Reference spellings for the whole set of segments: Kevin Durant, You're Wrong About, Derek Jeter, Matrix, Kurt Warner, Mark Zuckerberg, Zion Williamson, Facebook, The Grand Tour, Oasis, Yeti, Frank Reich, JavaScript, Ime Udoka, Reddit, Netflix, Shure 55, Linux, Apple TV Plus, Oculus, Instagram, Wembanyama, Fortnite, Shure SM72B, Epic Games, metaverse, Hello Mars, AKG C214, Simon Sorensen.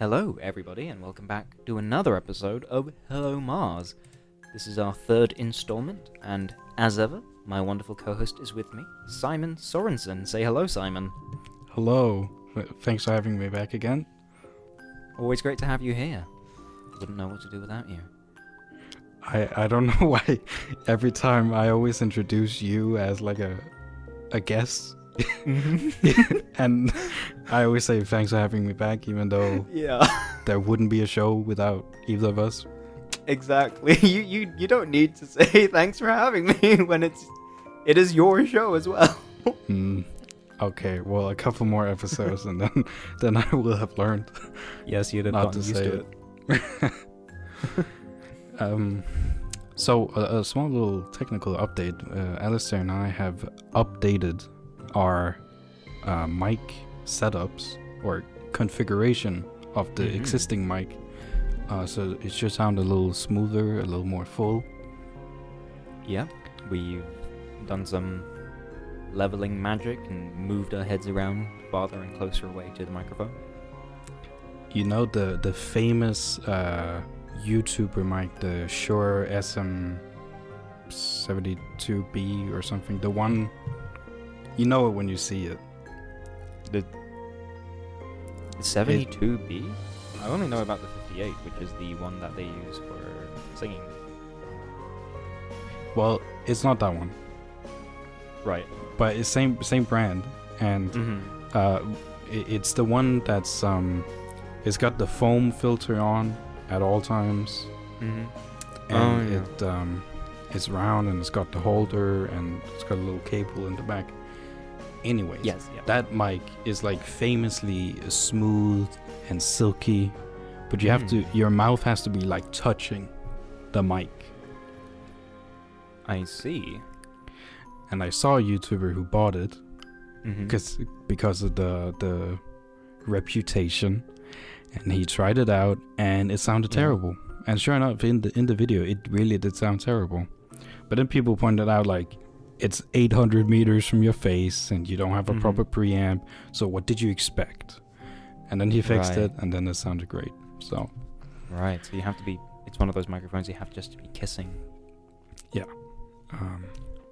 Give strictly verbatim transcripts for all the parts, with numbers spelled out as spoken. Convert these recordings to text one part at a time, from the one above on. Hello everybody and welcome back to another episode of Hello Mars. This is our third installment and, as ever, my wonderful co-host is with me, Simon Sorensen. Say hello, Simon. Hello. Thanks for having me back again. Always great to have you here. Wouldn't know what to do without you. I, I don't know why every time I always introduce you as like a, a guest. And I always say thanks for having me back, even though yeah. There wouldn't be a show without either of us. Exactly. You you you don't need to say thanks for having me when it's it is your show as well. Mm. Okay. Well, a couple more episodes, and then then I will have learned. Yes, you'd have gotten used to it. it. um. So a, a small little technical update. Uh, Alistair and I have updated our uh, mic setups or configuration of the mm-hmm. existing mic, uh, so it should sound a little smoother, a little more full. Yeah, we've done some leveling magic and moved our heads around farther and closer away to the microphone. You know the the famous uh, YouTuber mic, the Shure S M seventy-two B or something, the one. You know it when you see it. The seventy-two B? I only know about the fifty-eight, which is the one that they use for singing. Well, it's not that one. Right. But it's same same brand, and mm-hmm. uh, it, it's the one that's um, it's got the foam filter on at all times, mm-hmm. and oh, yeah. it um, it's round and it's got the holder and it's got a little cable in the back. Anyways, yes, yep. That mic is like famously smooth and silky, but you mm. have to, your mouth has to be like touching the mic. I see. And I saw a YouTuber who bought it mm-hmm. because because of the the reputation, and he tried it out and it sounded mm. terrible. And sure enough, in the in the video, it really did sound terrible. But then people pointed out like, it's eight hundred meters from your face and you don't have a mm-hmm. proper preamp, so what did you expect? And then he fixed right. it, and then it sounded great. So right, so you have to be, it's one of those microphones you have just to be kissing. Yeah. Um,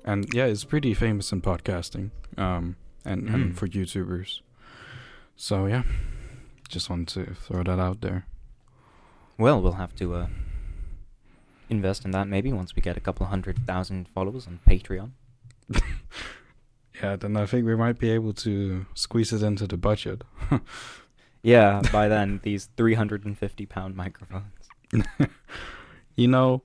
and yeah, it's pretty famous in podcasting um, and, mm. and for YouTubers. So yeah, just wanted to throw that out there. Well, we'll have to uh, invest in that maybe once we get a couple hundred thousand followers on Patreon. Yeah, then I think we might be able to squeeze it into the budget. Yeah, by then, these three hundred fifty pound microphones. You know,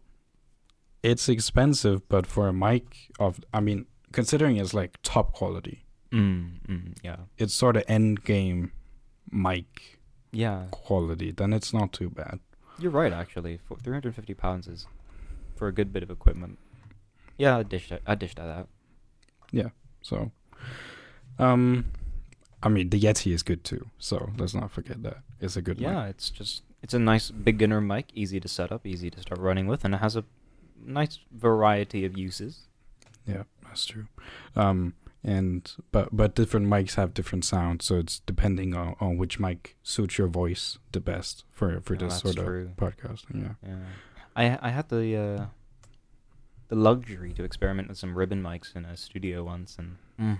it's expensive, but for a mic of, I mean, considering it's like top quality. Mm, mm, yeah. It's sort of end game mic yeah. quality, then it's not too bad. You're right, actually. For three hundred fifty pounds is, for a good bit of equipment. Yeah, I dished it, I dished that out. Yeah, so, um, I mean, the Yeti is good too, so let's not forget that. It's a good yeah, mic. Yeah, it's just, it's a nice beginner mic, easy to set up, easy to start running with, and it has a nice variety of uses. Yeah, that's true. Um, and, but, but different mics have different sounds, so it's depending on, on which mic suits your voice the best for, for no, this sort true. Of podcasting, yeah. yeah. I I had the, uh... the luxury to experiment with some ribbon mics in a studio once, and mm.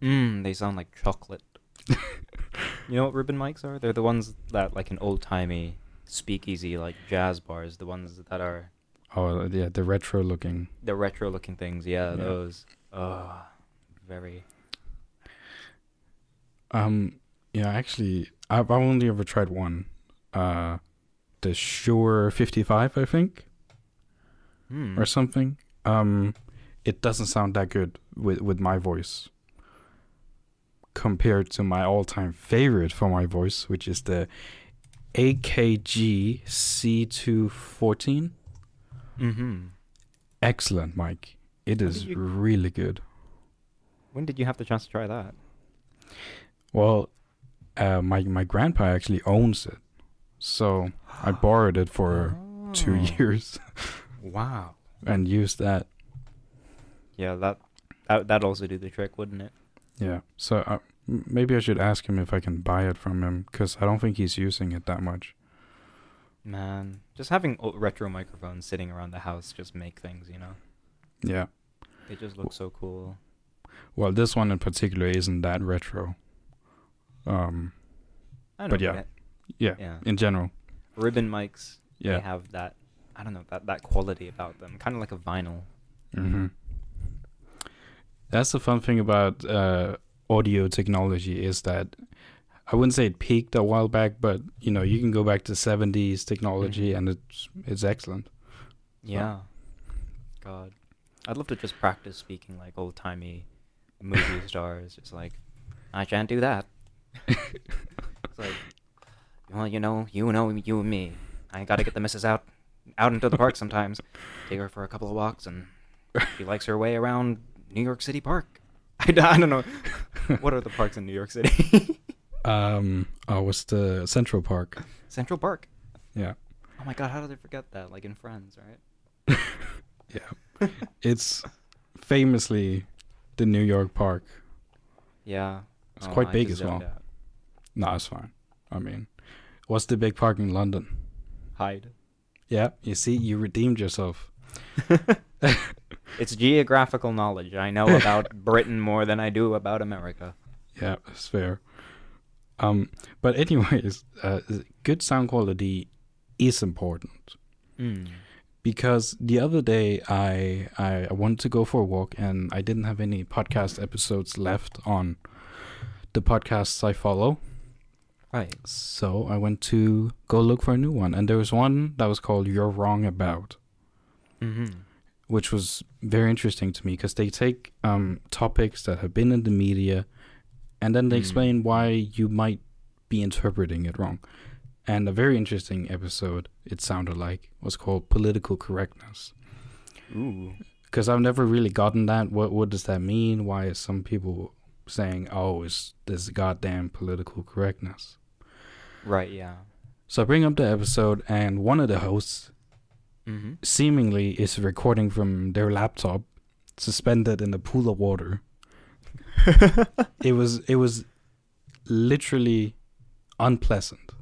Mm, they sound like chocolate. You know what ribbon mics are? They're the ones that, like, an old-timey speakeasy, like, jazz bars, the ones that are... Oh, yeah, the retro-looking. The retro-looking things, yeah, yeah. Those. Oh, very... Um, yeah, actually, I've only ever tried one. Uh, the Shure fifty-five, I think. Hmm. Or something. Um, it doesn't sound that good with, with my voice compared to my all-time favorite for my voice, which is the A K G C two fourteen. Mm-hmm. Excellent mic. It How is you... really good. When did you have the chance to try that? Well, uh, my my grandpa actually owns it, so I borrowed it for oh. two years. Wow. And use that. Yeah, that, that that'd also do the trick, wouldn't it? Yeah. So uh, Maybe I should ask him if I can buy it from him, because I don't think he's using it that much. Man, just having retro microphones sitting around the house just make things, you know? Yeah. They just look so cool. Well, this one in particular isn't that retro. Um, I don't but know. But yeah. yeah, yeah, in general. Ribbon mics, yeah. they have that, I don't know, that, that quality about them. Kind of like a vinyl. Mm-hmm. That's the fun thing about... Uh, audio technology is that I wouldn't say it peaked a while back, but you know, you can go back to seventies technology mm-hmm. and it's it's excellent. Yeah. So. God. I'd love to just practice speaking like old timey movie stars. It's like, I can't do that. It's like, well, you know, you know you and me. I gotta get the missus out out into the park sometimes. Take her for a couple of walks, and she likes her way around New York City Park. I don't know. What are the parks in New York City? um, oh, what's the Central Park? Central Park. Yeah. Oh my God, how did I forget that? Like in Friends, right? Yeah. It's famously the New York Park. Yeah. It's oh, quite I big as well. Out. No, it's fine. I mean, what's the big park in London? Hyde. Yeah. You see, you redeemed yourself. It's geographical knowledge. I know about Britain more than I do about America. Yeah, that's fair. Um, but anyways, uh, good sound quality is important. Mm. Because the other day I, I I wanted to go for a walk and I didn't have any podcast episodes left on the podcasts I follow. Right. So I went to go look for a new one. And there was one that was called You're Wrong About. Mm-hmm. Which was very interesting to me because they take um, topics that have been in the media and then they mm. explain why you might be interpreting it wrong. And a very interesting episode, it sounded like, was called Political Correctness. Ooh. Because I've never really gotten that. What what does that mean? Why is some people saying, oh, it's this goddamn political correctness? Right, yeah. So I bring up the episode and one of the hosts... Mm-hmm. seemingly is recording from their laptop suspended in a pool of water. it was it was literally unpleasant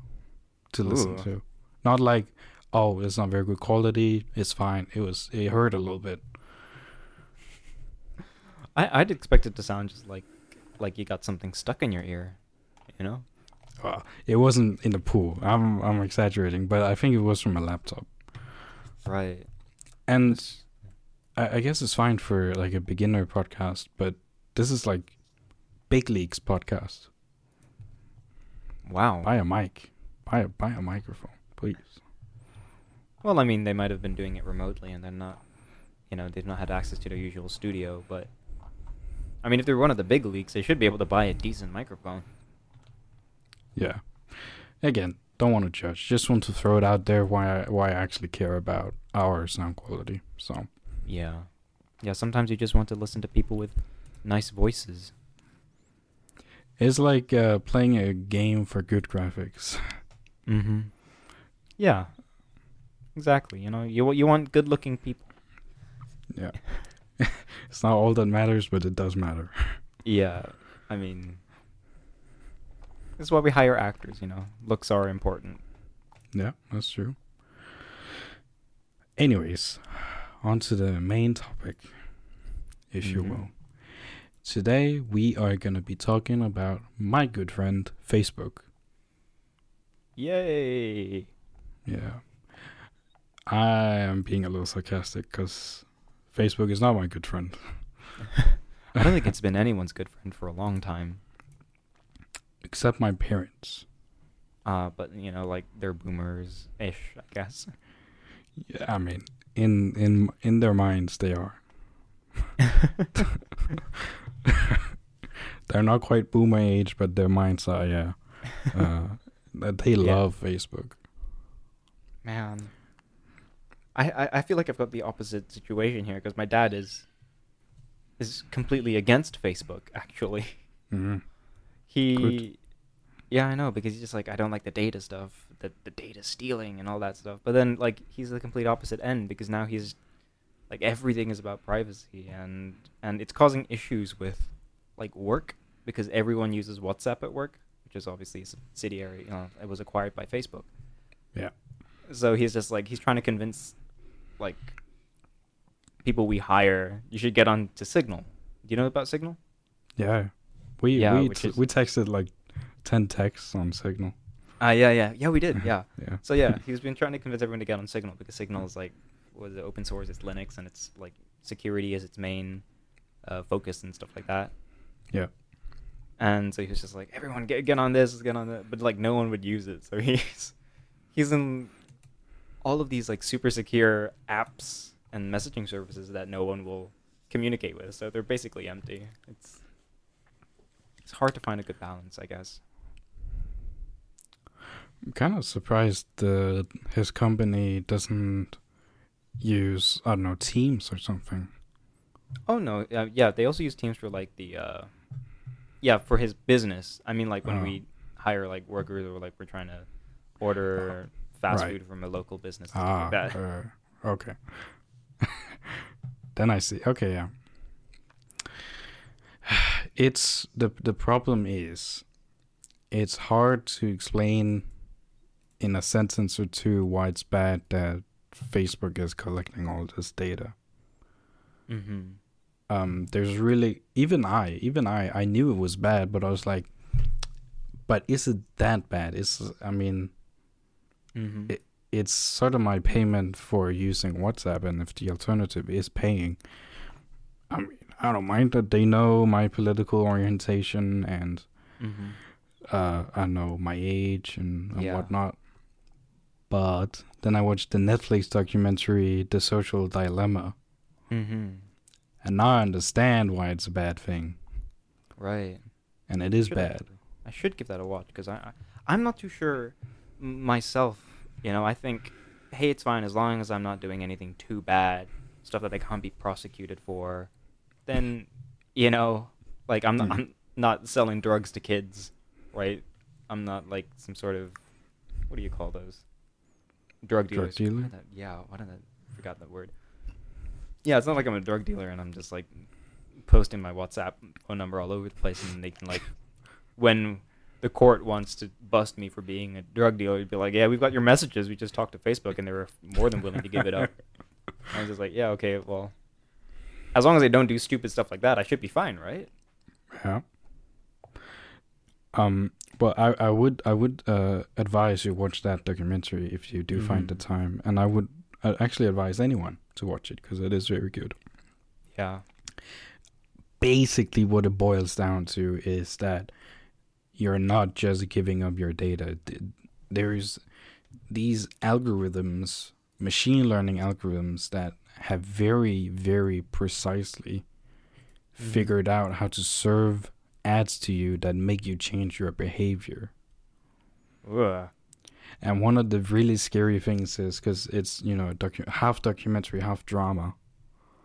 to listen Ooh. to. Not like, oh, it's not very good quality, it's fine. It was it hurt a little bit. I, I'd expect it to sound just like like you got something stuck in your ear, you know? Well, it wasn't in the pool. I'm I'm exaggerating, but I think it was from a laptop. Right. And I, I guess it's fine for like a beginner podcast, but this is like big leagues podcast. Wow. Buy a mic. Buy a, buy a microphone, please. Well, I mean, they might have been doing it remotely and they're not, you know, they've not had access to their usual studio, but I mean, if they're one of the big leagues, they should be able to buy a decent microphone. Yeah. Again, don't want to judge. Just want to throw it out there why I, why I actually care about our sound quality. So yeah. Yeah, sometimes you just want to listen to people with nice voices. It's like uh, playing a game for good graphics. Mm-hmm. Yeah. Exactly. You know, you you want good-looking people. Yeah. It's not all that matters, but it does matter. Yeah. I mean... That's why we hire actors, you know. Looks are important. Yeah, that's true. Anyways, on to the main topic, if mm-hmm. you will. Today, we are going to be talking about my good friend, Facebook. Yay! Yeah. I am being a little sarcastic because Facebook is not my good friend. I don't think it's been anyone's good friend for a long time. Except my parents. Uh, but, you know, like, they're boomers-ish, I guess. Yeah, I mean, in in in their minds, they are. They're not quite boomer age, but their minds are, yeah. Uh, they love yeah. Facebook. Man. I, I, I feel like I've got the opposite situation here, because my dad is, is completely against Facebook, actually. Mm-hmm. He, Good. yeah, I know, because he's just like, I don't like the data stuff, the, the data stealing and all that stuff. But then, like, he's the complete opposite end because now he's, like, everything is about privacy and, and it's causing issues with, like, work because everyone uses WhatsApp at work, which is obviously a subsidiary. You know, it was acquired by Facebook. Yeah. So he's just like, he's trying to convince, like, people we hire, you should get on to Signal. Do you know about Signal? Yeah. We yeah, we t- is... we texted like ten texts on Signal. Ah, uh, yeah, yeah. Yeah, we did. Yeah. yeah. So yeah, he's been trying to convince everyone to get on Signal because Signal is like, was it open source? It's Linux, and it's like security is its main uh, focus and stuff like that. Yeah. And so he was just like, everyone get get on this, get on that, but like no one would use it. So he's he's in all of these like super secure apps and messaging services that no one will communicate with. So they're basically empty. It's it's hard to find a good balance, I guess. I'm kind of surprised that his company doesn't use, I don't know, Teams or something. Oh, no. Uh, yeah, they also use Teams for like the, uh, yeah, for his business. I mean, like when oh. we hire like workers or like we're trying to order oh, fast right. food from a local business. And ah, stuff like that. Uh, okay. Then I see. Okay, yeah. It's the the problem is, it's hard to explain in a sentence or two why it's bad that Facebook is collecting all this data. Mm-hmm. Um, there's really even I even I I knew it was bad, but I was like, but is it that bad? Is I mean, mm-hmm. it, it's sort of my payment for using WhatsApp, and if the alternative is paying, I mean, I don't mind that they know my political orientation and mm-hmm. uh, I know my age and, and yeah. whatnot. But then I watched the Netflix documentary, The Social Dilemma. Mm-hmm. And now I understand why it's a bad thing. Right. And it is I bad. Actually, I should give that a watch because I, I, I'm not too sure myself. You know, I think, hey, it's fine as long as I'm not doing anything too bad, stuff that I can't be prosecuted for. Then, you know, like I'm not, mm. I'm not selling drugs to kids, right? I'm not like some sort of, what do you call those? Drug dealers. Drug dealer? Why that, yeah, why did I forgot that word? Yeah, it's not like I'm a drug dealer and I'm just like posting my WhatsApp phone number all over the place, and they can like, when the court wants to bust me for being a drug dealer, you'd be like, yeah, we've got your messages. We just talked to Facebook, and they were more than willing to give it up. I was just like, yeah, okay, well, as long as they don't do stupid stuff like that, I should be fine, right? Yeah. Um. Well, I, I would I would uh, advise you watch that documentary if you do mm-hmm. find the time, and I would I'd actually advise anyone to watch it because it is very good. Yeah. Basically, what it boils down to is that you're not just giving up your data. There's these algorithms, machine learning algorithms, that have very, very precisely mm. figured out how to serve ads to you that make you change your behavior. Ugh. And one of the really scary things is, because it's, you know, docu- half documentary, half drama.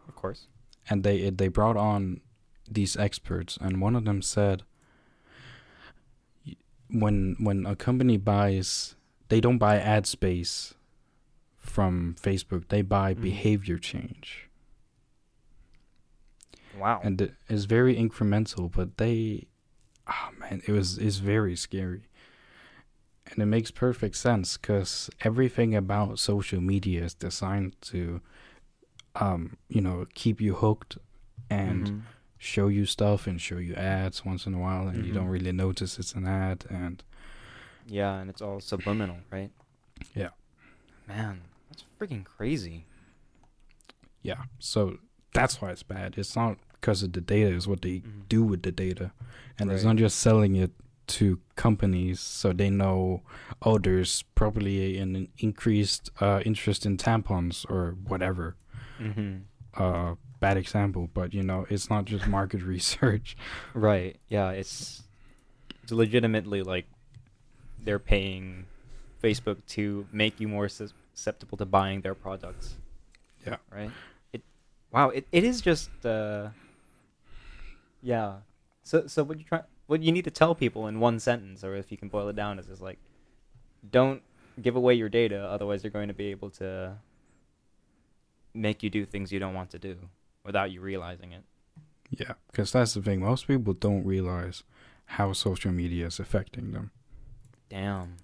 Of course. And they they brought on these experts, and one of them said, When when a company buys, they don't buy ad space from Facebook. They buy mm. behavior change. Wow! And it's very incremental, but they, oh man, it was it's very scary, and it makes perfect sense because everything about social media is designed to, um, you know, keep you hooked and. Mm-hmm. show you stuff and show you ads once in a while, and mm-hmm. you don't really notice it's an ad. And yeah, and it's all subliminal, right? Yeah. Man, that's freaking crazy. Yeah, so that's why it's bad. It's not because of the data, it's what they mm-hmm. do with the data. And right. it's not just selling it to companies so they know, oh, there's probably an, an increased uh, interest in tampons or whatever. Mm-hmm. Uh, bad example, but you know, it's not just market research. Right. Yeah, it's it's legitimately like they're paying Facebook to make you more susceptible to buying their products. Yeah. Right? It wow, it, it is just uh yeah. So so what you try what you need to tell people in one sentence, or if you can boil it down, is just like, don't give away your data, otherwise they're going to be able to make you do things you don't want to do without you realizing it. Yeah, because that's the thing. Most people don't realize how social media is affecting them. Damn.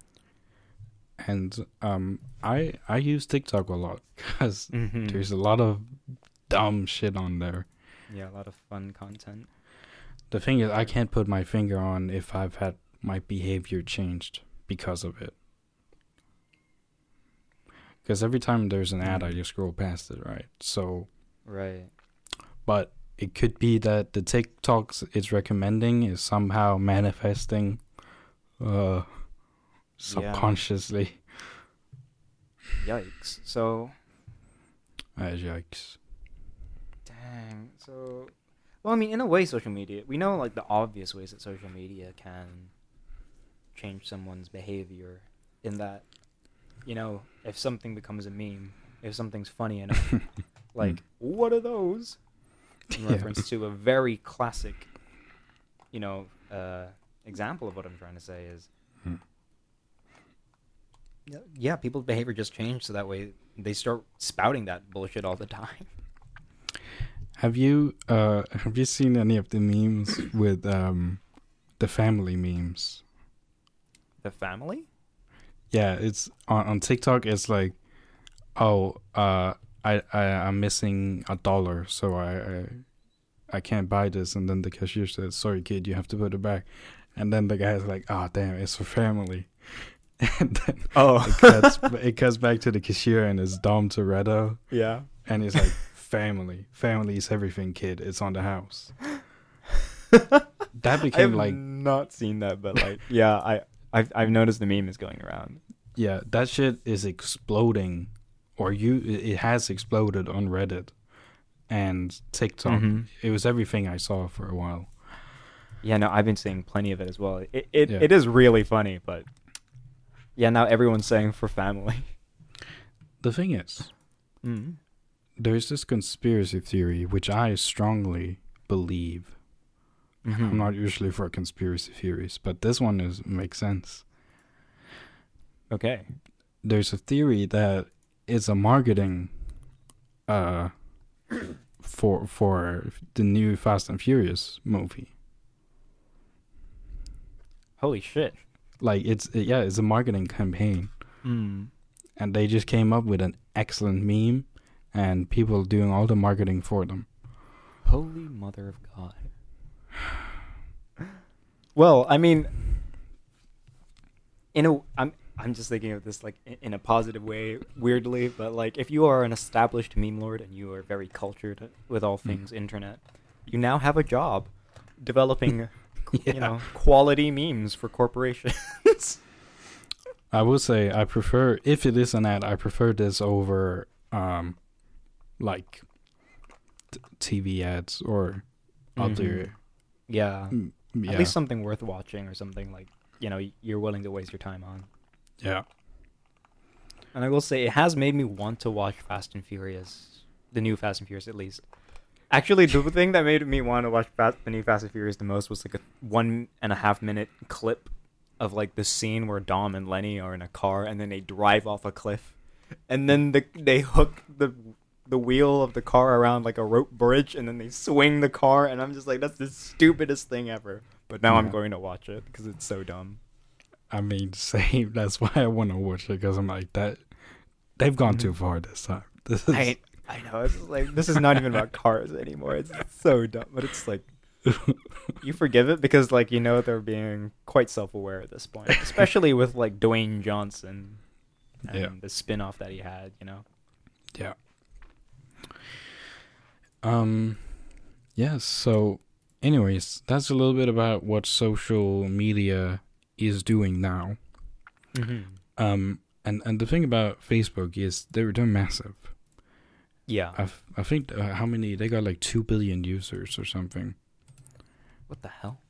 And um, I I use TikTok a lot because mm-hmm. there's a lot of dumb shit on there. Yeah, a lot of fun content. The thing is, I can't put my finger on if I've had my behavior changed because of it. Because every time there's an ad, I just scroll past it, right? So. Right. But it could be that the TikToks it's recommending is somehow manifesting uh, subconsciously. Yeah. Yikes. So. Uh, yikes. Dang. So, well, I mean, in a way, social media, we know, like, the obvious ways that social media can change someone's behavior in that, you know, if something becomes a meme, if something's funny enough, like, what are those? In reference yeah. to a very classic, you know, uh, example of what I'm trying to say is, hmm. yeah, people's behavior just changed, so that way they start spouting that bullshit all the time. Have you uh, have you seen any of the memes with um, the family memes? The family? Yeah, it's on, on TikTok. It's like, oh, uh, I, I I'm missing a dollar, so I, I I can't buy this. And then the cashier says, "Sorry, kid, you have to put it back." And then the guy's like, "Ah, oh, damn, it's for family." And then oh, it cuts, it cuts back to the cashier and it's Dom Toretto. Yeah, and he's like, "Family, family is everything, kid. It's on the house." That became I've like not seen that, but like, yeah, I. I've I've noticed the meme is going around. Yeah, that shit is exploding, or you it has exploded on Reddit and TikTok. Mm-hmm. It was everything I saw for a while. Yeah, no, I've been seeing plenty of it as well. It it, yeah. it is really funny, but yeah, now everyone's saying for family. The thing is, mm-hmm. there's this conspiracy theory which I strongly believe. Mm-hmm. I'm not usually for conspiracy theories, but this one is makes sense. Okay. There's a theory that it's a marketing uh, for for the new Fast and Furious movie. Holy shit. Like, it's, yeah, it's a marketing campaign. Mm. And they just came up with an excellent meme and people doing all the marketing for them. Holy mother of God. Well, I mean, in a, I'm I'm just thinking of this like in, in a positive way, weirdly, but like if you are an established meme lord and you are very cultured with all things mm. internet, you now have a job developing, yeah. you know, quality memes for corporations. I will say I prefer, if it is an ad, I prefer this over um, like t- T V ads or mm-hmm. other. Yeah. yeah, at least something worth watching or something like, you know, you're willing to waste your time on. Yeah. And I will say, it has made me want to watch Fast and Furious, the new Fast and Furious at least. Actually, the thing that made me want to watch Fast, the new Fast and Furious the most was like a one and a half minute clip of like the scene where Dom and Lenny are in a car and then they drive off a cliff. And then the, they hook the... the wheel of the car around like a rope bridge and then they swing the car and I'm just like, that's the stupidest thing ever, but now yeah. I'm going to watch it because it's so dumb. I mean, same. That's why I want to watch it, because I'm like, that they've gone too far this time. This is... I, I know, it's like, this is not even about cars anymore. It's, it's so dumb, but it's like you forgive it because like, you know, they're being quite self-aware at this point, especially with like Dwayne Johnson and yeah. the spin-off that he had, you know. Yeah. Um, yes, yeah, so anyways, that's a little bit about what social media is doing now. Mm-hmm. Um, and, and the thing about Facebook is they're, they're massive. Yeah. I, I think, uh, how many, they got like two billion users or something. What the hell?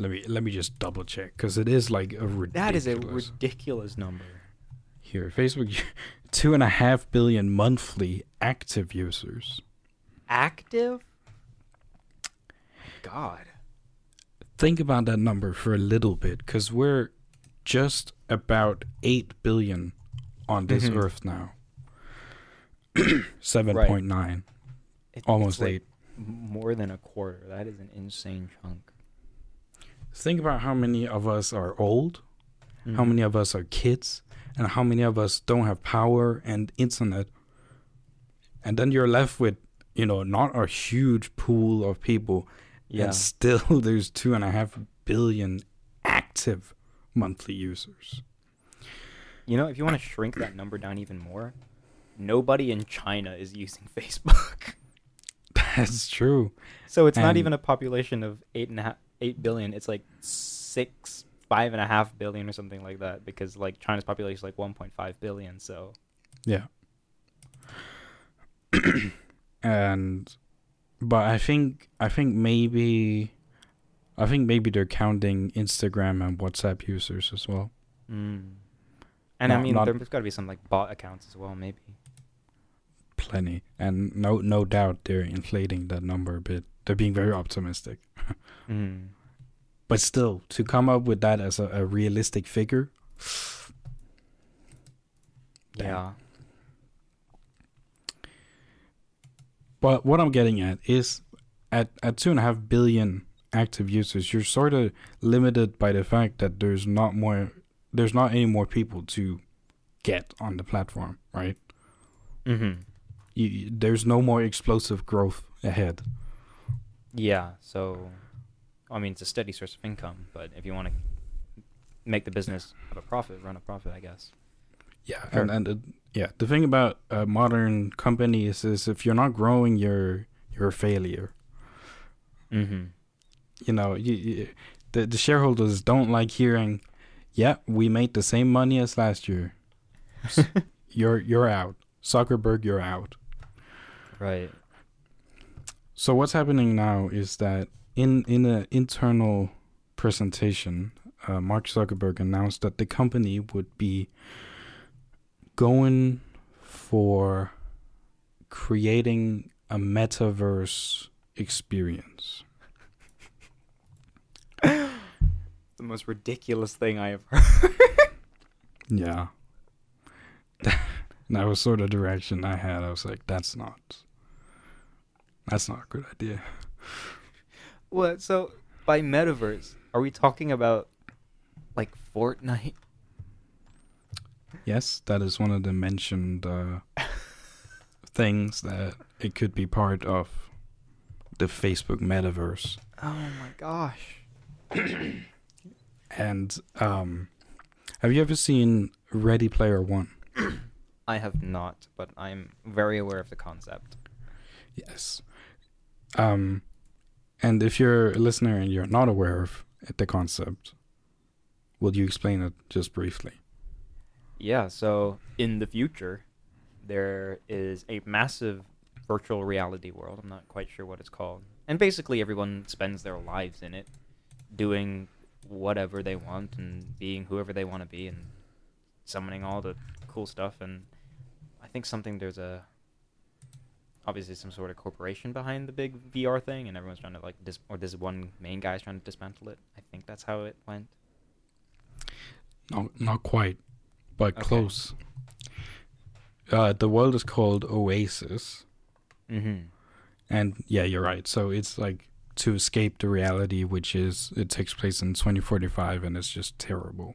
Let me, let me just double check. Cause it is like a ridiculous. That is a ridiculous number. Here, Facebook, two and a half billion monthly active users. Active? God. Think about that number for a little bit, because we're just about eight billion on this mm-hmm. earth now. seven point nine. Right. It, almost eight. Like, more than a quarter. That is an insane chunk. Think about how many of us are old, mm-hmm. how many of us are kids, and how many of us don't have power and internet. And then you're left with, you know, not a huge pool of people. Yeah. And still there's two and a half billion active monthly users. You know, if you want to shrink that number down even more, nobody in China is using Facebook. That's true. So it's and not even a population of eight and a half, eight billion. It's like six, five and a half billion or something like that. Because like China's population is like one point five billion. So yeah. And but I think I think maybe I think maybe they're counting Instagram and WhatsApp users as well. Mm. And not, I mean, not, there's got to be some like bot accounts as well, maybe. Plenty, and no, no doubt they're inflating that number a bit. They're being very optimistic. Mm. But still, to come up with that as a, a realistic figure, damn. Yeah. But what I'm getting at is, at at two and a half billion active users, you're sort of limited by the fact that there's not more. There's not any more people to get on the platform, right? Mm-hmm. You, you, there's no more explosive growth ahead. Yeah, so, I mean, it's a steady source of income, but if you want to make the business have a profit, run a profit, I guess. Yeah, sure. and, and uh, yeah, the thing about uh, modern companies is if you're not growing, you're, you're a failure. Mm-hmm. You know, you, you, the, the shareholders don't like hearing... Yeah, we made the same money as last year. you're you're out. Zuckerberg, you're out. Right. So what's happening now is that in in an internal presentation, uh, Mark Zuckerberg announced that the company would be going for creating a metaverse experience. The most ridiculous thing I have heard. Yeah. That, that was sort of the direction I had. I was like, that's not... That's not a good idea. Well, so, by metaverse, are we talking about, like, Fortnite? Yes, that is one of the mentioned uh, things that it could be part of the Facebook metaverse. Oh, my gosh. And um, have you ever seen Ready Player One? I have not, but I'm very aware of the concept. Yes. Um, and if you're a listener and you're not aware of the concept, will you explain it just briefly? Yeah, so in the future, there is a massive virtual reality world. I'm not quite sure what it's called. And basically everyone spends their lives in it, doing... whatever they want and being whoever they want to be and summoning all the cool stuff. And I think something there's a obviously some sort of corporation behind the big V R thing, and everyone's trying to like dis- or this one main guy's trying to dismantle it. I think that's how it went. No, not quite, but okay. Close. Uh, the world is called Oasis. Mm-hmm. And yeah, you're right. So it's like to escape the reality, which is it takes place in twenty forty-five, and it's just terrible.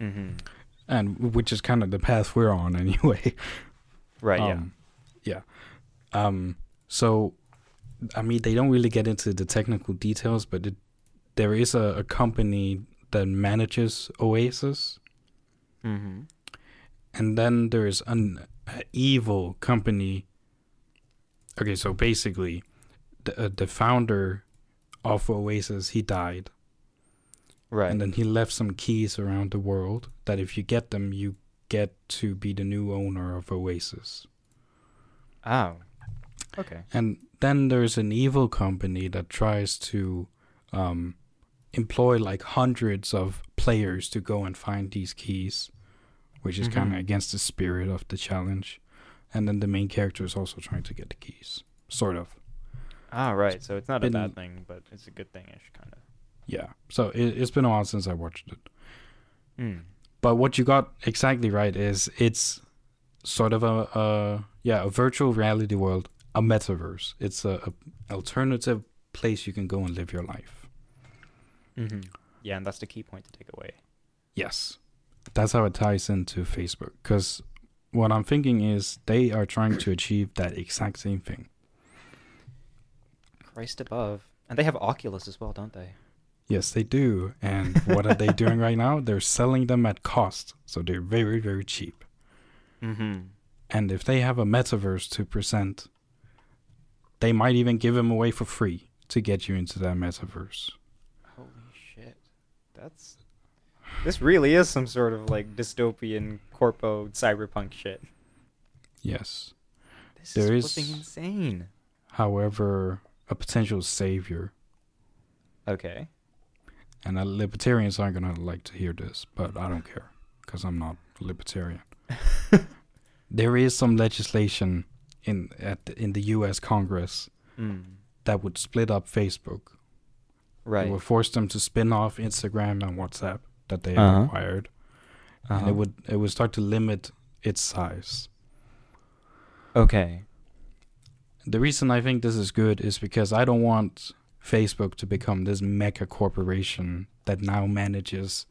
Mm-hmm. And which is kind of the path we're on anyway. Right. Um, yeah. Yeah. Um, so, I mean, they don't really get into the technical details, but it, there is a, a company that manages Oasis. Mm-hmm. And then there is an, an evil company. Okay, so basically, the, uh, the founder of Oasis, he died. Right. And then he left some keys around the world that if you get them, you get to be the new owner of Oasis. Oh. Okay. And then there's an evil company that tries to um, employ like hundreds of players to go and find these keys, which is mm-hmm. kind of against the spirit of the challenge. And then the main character is also trying to get the keys. Sort of. Ah, right. So it's not been, a bad thing, but it's a good thing-ish, kind of. Yeah. So it, it's been a while since I watched it. Mm. But what you got exactly right is it's sort of a, a yeah a virtual reality world a metaverse. It's a, a alternative place you can go and live your life. Mm-hmm. Yeah, and that's the key point to take away. Yes, that's how it ties into Facebook. Because what I'm thinking is they are trying to achieve that exact same thing. Christ above. And they have Oculus as well, don't they? Yes, they do. And what are they doing right now? They're selling them at cost. So they're very, very cheap. Mm-hmm. And if they have a metaverse to present, they might even give them away for free to get you into that metaverse. Holy shit. That's... This really is some sort of like dystopian corpo cyberpunk shit. Yes. This there is flipping is, insane. However, a potential savior. Okay. And uh, libertarians aren't going to like to hear this, but I don't care because I'm not a libertarian. There is some legislation in at the, in the U S Congress mm. that would split up Facebook. Right. It would force them to spin off Instagram and WhatsApp that they uh-huh. acquired. Uh-huh. And it would it would start to limit its size. Okay. The reason I think this is good is because I don't want Facebook to become this mega corporation that now manages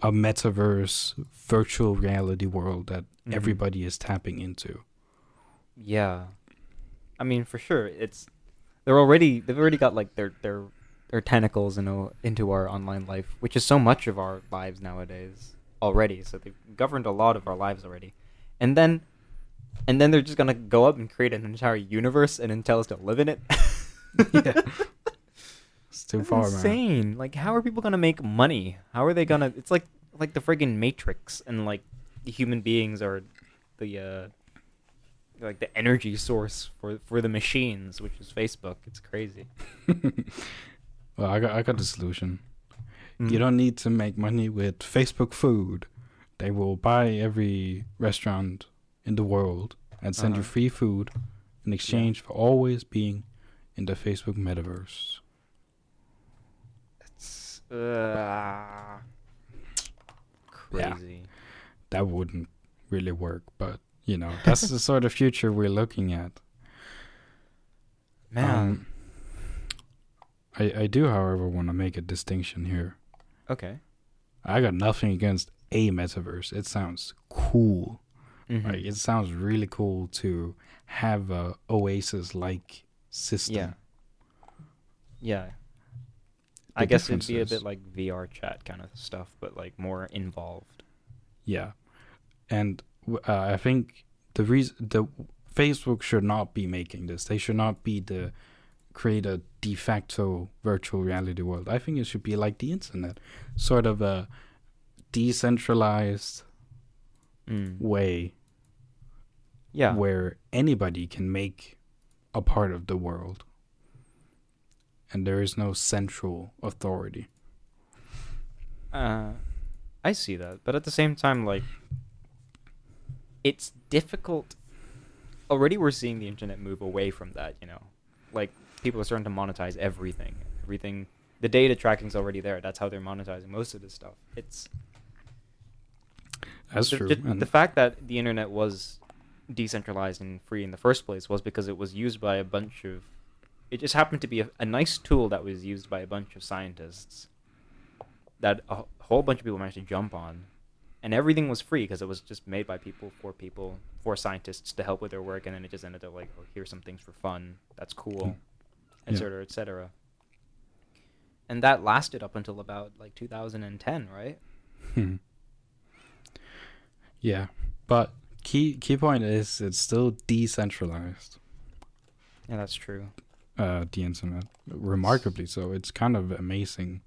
a metaverse virtual reality world that mm-hmm. everybody is tapping into. Yeah. I mean, for sure, it's they're already they've already got like their their their tentacles into into our online life, which is so much of our lives nowadays already. So they've governed a lot of our lives already. And then and then they're just going to go up and create an entire universe and then tell us to live in it. Yeah. It's too That's far, insane. man. Insane. Like, how are people gonna make money? How are they gonna? It's like like the friggin' Matrix, and like the human beings are the uh, like the energy source for for the machines, which is Facebook. It's crazy. Well, I got I got the solution. Mm. You don't need to make money with Facebook food. They will buy every restaurant in the world and send uh-huh. you free food in exchange yeah. for always being in the Facebook metaverse. Uh, crazy. Yeah. That wouldn't really work, but you know, that's the sort of future we're looking at. Man, um, I I do, however, want to make a distinction here. Okay. I got nothing against a metaverse. It sounds cool. Mm-hmm. Like, it sounds really cool to have a Oasis-like system. Yeah. Yeah. I guess it'd be a bit like V R chat kind of stuff, but like more involved. Yeah. And uh, I think the reason the Facebook should not be making this. They should not be the create a de facto virtual reality world. I think it should be like the internet, sort of a decentralized mm. way. Yeah. Where anybody can make a part of the world. And there is no central authority. Uh, I see that. But at the same time, like, it's difficult. Already we're seeing the internet move away from that, you know. Like, people are starting to monetize everything. Everything. The data tracking's already there. That's how they're monetizing most of this stuff. It's... That's the, true. The, the fact that the internet was decentralized and free in the first place was because it was used by a bunch of... It just happened to be a, a nice tool that was used by a bunch of scientists that a whole bunch of people managed to jump on. And everything was free because it was just made by people, for people, for scientists to help with their work. And then it just ended up like, oh, here's some things for fun. That's cool, et cetera, et cetera. And that lasted up until about like two thousand ten, right? Hmm. Yeah. But key key point is it's still decentralized. Yeah, that's true. Uh, the internet, remarkably so. It's kind of amazing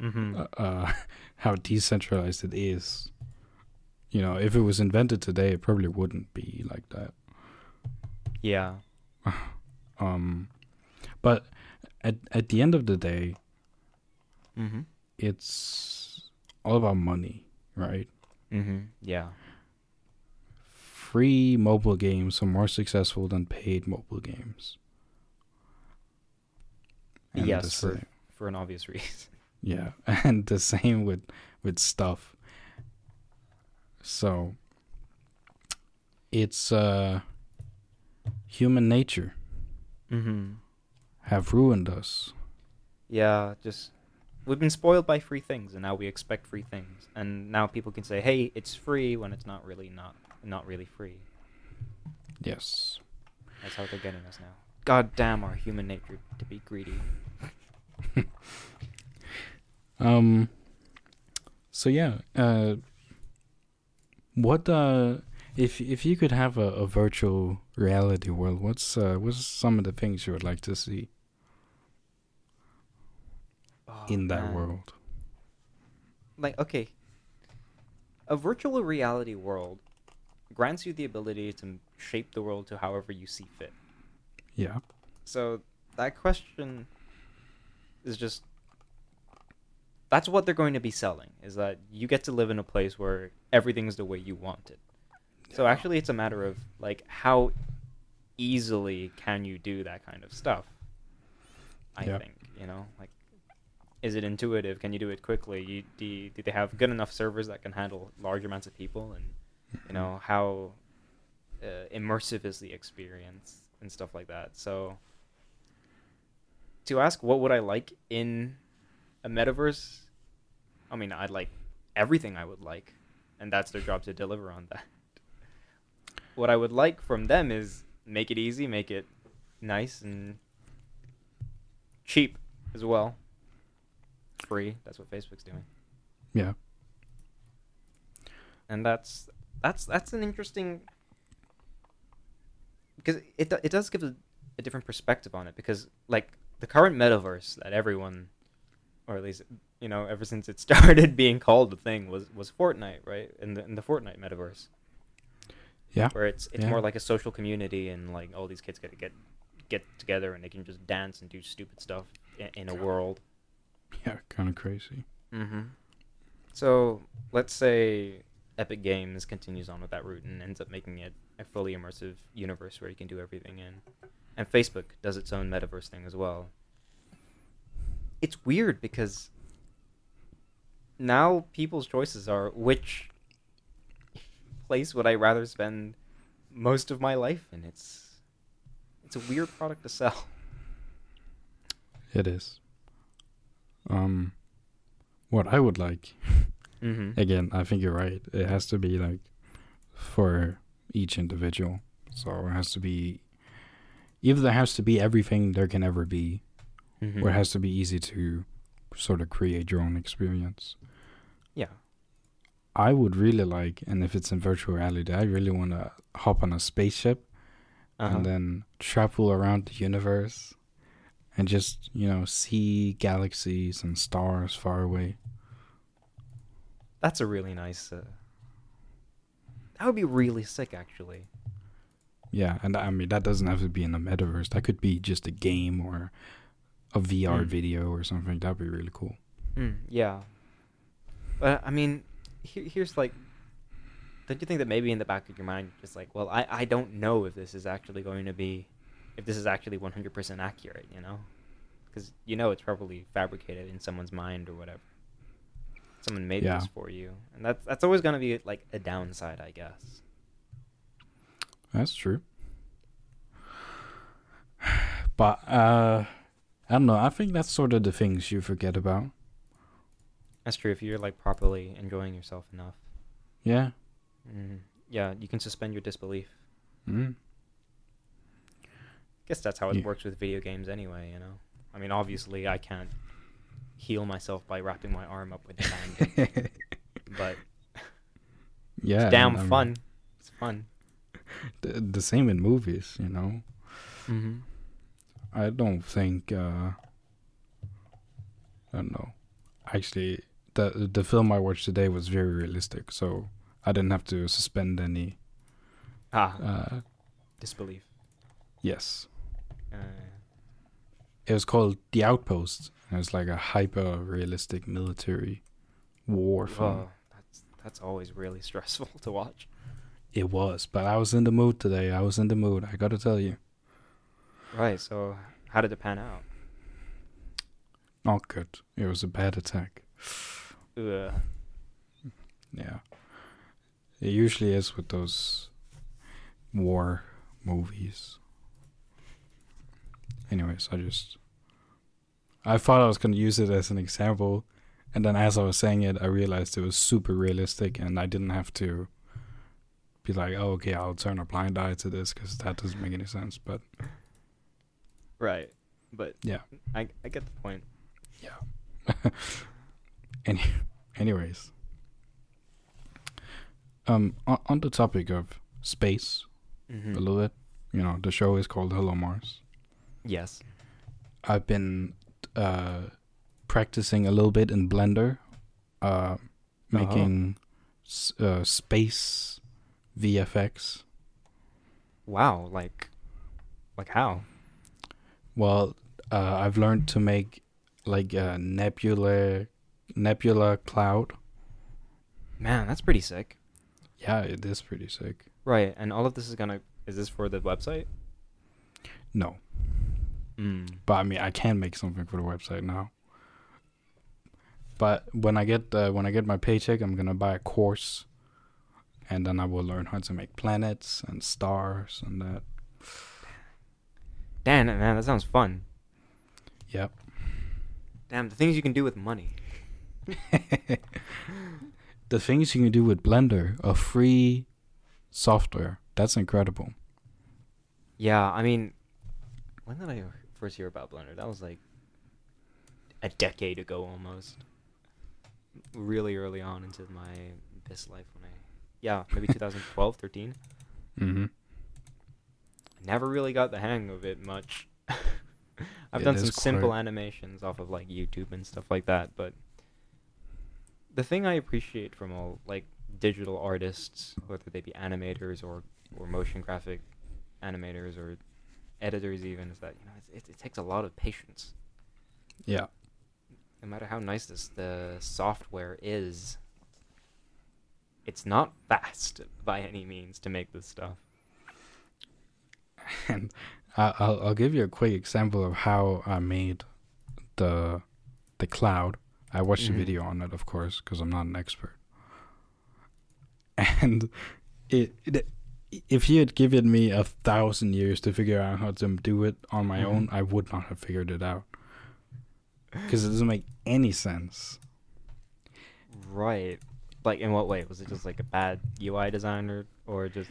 mm-hmm. uh, uh, how decentralized it is. You know, if it was invented today, it probably wouldn't be like that. Yeah. Um, but at at the end of the day, mm-hmm. it's all about money, right? Mm-hmm. Yeah. Free mobile games are more successful than paid mobile games. And yes, for, for an obvious reason. Yeah, and the same with, with stuff. So, it's uh, human nature mm-hmm. have ruined us. Yeah, just we've been spoiled by free things, and now we expect free things, and now people can say, "Hey, it's free," when it's not really not not really free. Yes, that's how they're getting us now. God damn our human nature to be greedy. um. So yeah, uh, what uh, if if you could have a, a virtual reality world? What's uh, what's some of the things you would like to see oh, in that man. world? Like okay, a virtual reality world grants you the ability to shape the world to however you see fit. Yeah. So that question is just. That's what they're going to be selling, is that you get to live in a place where everything's the way you want it. So actually it's a matter of like how easily can you do that kind of stuff. I yep. think, you know, like, is it intuitive? Can you do it quickly? You, do, you, do they have good enough servers that can handle large amounts of people? And, you know, how uh, immersive is the experience and stuff like that. So to ask what would I like in a metaverse, I mean, I'd like everything I would like, and that's their job to deliver on that. What I would like from them is make it easy, make it nice and cheap as well. Free. That's what Facebook's doing. Yeah. And that's that's that's an interesting, because it it does give a, a different perspective on it, because like the current metaverse that everyone, or at least, you know, ever since it started being called a thing, was, was Fortnite, right? In the in the Fortnite metaverse. Yeah. Where it's it's yeah. more like a social community, and like all these kids get get get together and they can just dance and do stupid stuff in, in a world. Yeah, kind of crazy. Mm-hmm. So let's say Epic Games continues on with that route and ends up making it a fully immersive universe where you can do everything in. And Facebook does its own metaverse thing as well. It's weird because now people's choices are, which place would I rather spend most of my life in? It's it's a weird product to sell. It is. Um, what I would like, mm-hmm. again, I think you're right. It has to be like for each individual. So it has to be, either there has to be everything there can ever be, Mm-hmm. where it has to be easy to sort of create your own experience. Yeah. I would really like, and if it's in virtual reality, I really want to hop on a spaceship uh-huh. and then travel around the universe and just, you know, see galaxies and stars far away. That's a really nice... Uh, that would be really sick, actually. Yeah, and I mean, that doesn't have to be in the metaverse. That could be just a game or... a V R mm. video or something. That'd be really cool. Mm, yeah. But, I mean, here, here's, like... Don't you think that maybe in the back of your mind, just like, well, I, I don't know if this is actually going to be... If this is actually one hundred percent accurate, you know? Because you know it's probably fabricated in someone's mind or whatever. Someone made yeah. this for you. And that's, that's always going to be, like, a downside, I guess. That's true. But, uh... I don't know. I think that's sort of the things you forget about. That's true. If you're like properly enjoying yourself enough. Yeah. Mm-hmm. Yeah, you can suspend your disbelief. Mm-hmm. Guess that's how it yeah. works with video games anyway, you know? I mean, obviously, I can't heal myself by wrapping my arm up with a bandage. But yeah, it's damn um, fun. It's fun. The, the same in movies, you know? Mm-hmm. I don't think, uh, I don't know. Actually, the the film I watched today was very realistic, so I didn't have to suspend any... Ah, uh, disbelief. Yes. Uh, it was called The Outpost, and it was like a hyper-realistic military war film. Oh, that's, that's always really stressful to watch. It was, but I was in the mood today. I was in the mood, I gotta tell you. Right, so how did it pan out? Not good. It was a bad attack. Ugh. Yeah. It usually is with those war movies. anyways, I just, I thought I was going to use it as an example, and then as I was saying it, I realized it was super realistic, and I didn't have to be like, oh, okay, I'll turn a blind eye to this, because that doesn't make any sense, but... Right, but... Yeah. I, I get the point. Yeah. Any, anyways. Um, on, on the topic of space, mm-hmm. a little bit, you know, the show is called Hello Mars. Yes. I've been uh, practicing a little bit in Blender, uh, making oh. uh, space V F X. Wow, like, like how? Well, uh, I've learned to make like a nebula, nebula cloud. Man, that's pretty sick. Yeah, it is pretty sick. Right, and all of this is gonna, is this for the website? No. Mm. But I mean, I can make something for the website now. But when I get uh, when I get my paycheck, I'm gonna buy a course, and then I will learn how to make planets and stars and that. Damn, man, that sounds fun. Yep. Damn, the things you can do with money. The things you can do with Blender, a free software. That's incredible. Yeah, I mean. When did I first hear about Blender? That was like a decade ago almost. Really early on into my this life when I... Yeah, maybe twenty twelve, thirteen. Mm-hmm. I never really got the hang of it much. I've it done some simple quite... animations off of like YouTube and stuff like that, but the thing I appreciate from all like digital artists, whether they be animators or, or motion graphic animators or... editors even, is that, you know, it, it, it takes a lot of patience. Yeah. No matter how nice this the software is, it's not fast by any means to make this stuff. And I, I'll I'll give you a quick example of how I made the the cloud. I watched mm-hmm. a video on it, of course, because I'm not an expert. And it. it If you had given me a thousand years to figure out how to do it on my mm-hmm. own, I would not have figured it out. Because it doesn't make any sense. Right. Like, in what way? Was it just like a bad U I designer, or just...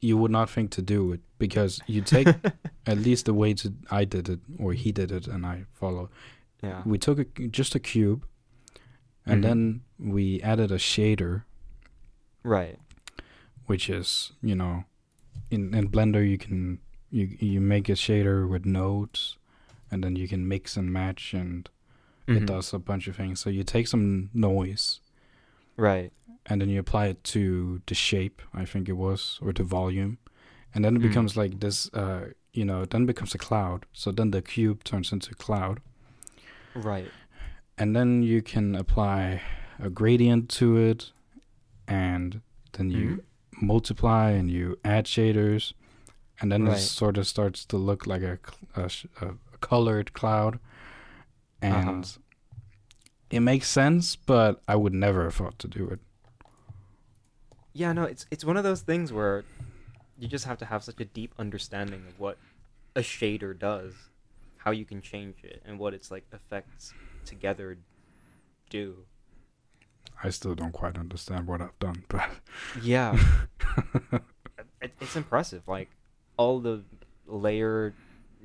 You would not think to do it, because you take at least the way to I did it, or he did it, and I follow. Yeah. We took a, just a cube, and mm-hmm. then we added a shader. Right. Which is, you know, in, in Blender you can you you make a shader with nodes, and then you can mix and match, and mm-hmm. it does a bunch of things. So you take some noise, right, and then you apply it to the shape, I think it was, or to volume, and then it mm-hmm. becomes like this. Uh, you know, then it becomes a cloud. So then the cube turns into a cloud, right, and then you can apply a gradient to it, and then you. Mm-hmm. multiply and you add shaders, and then right. it sort of starts to look like a, a, a colored cloud, and uh-huh. it makes sense, but I would never have thought to do it. Yeah, no, it's it's one of those things where you just have to have such a deep understanding of what a shader does, how you can change it, and what its like effects together do. I still don't quite understand what I've done, but yeah, it, it's impressive. Like all the layer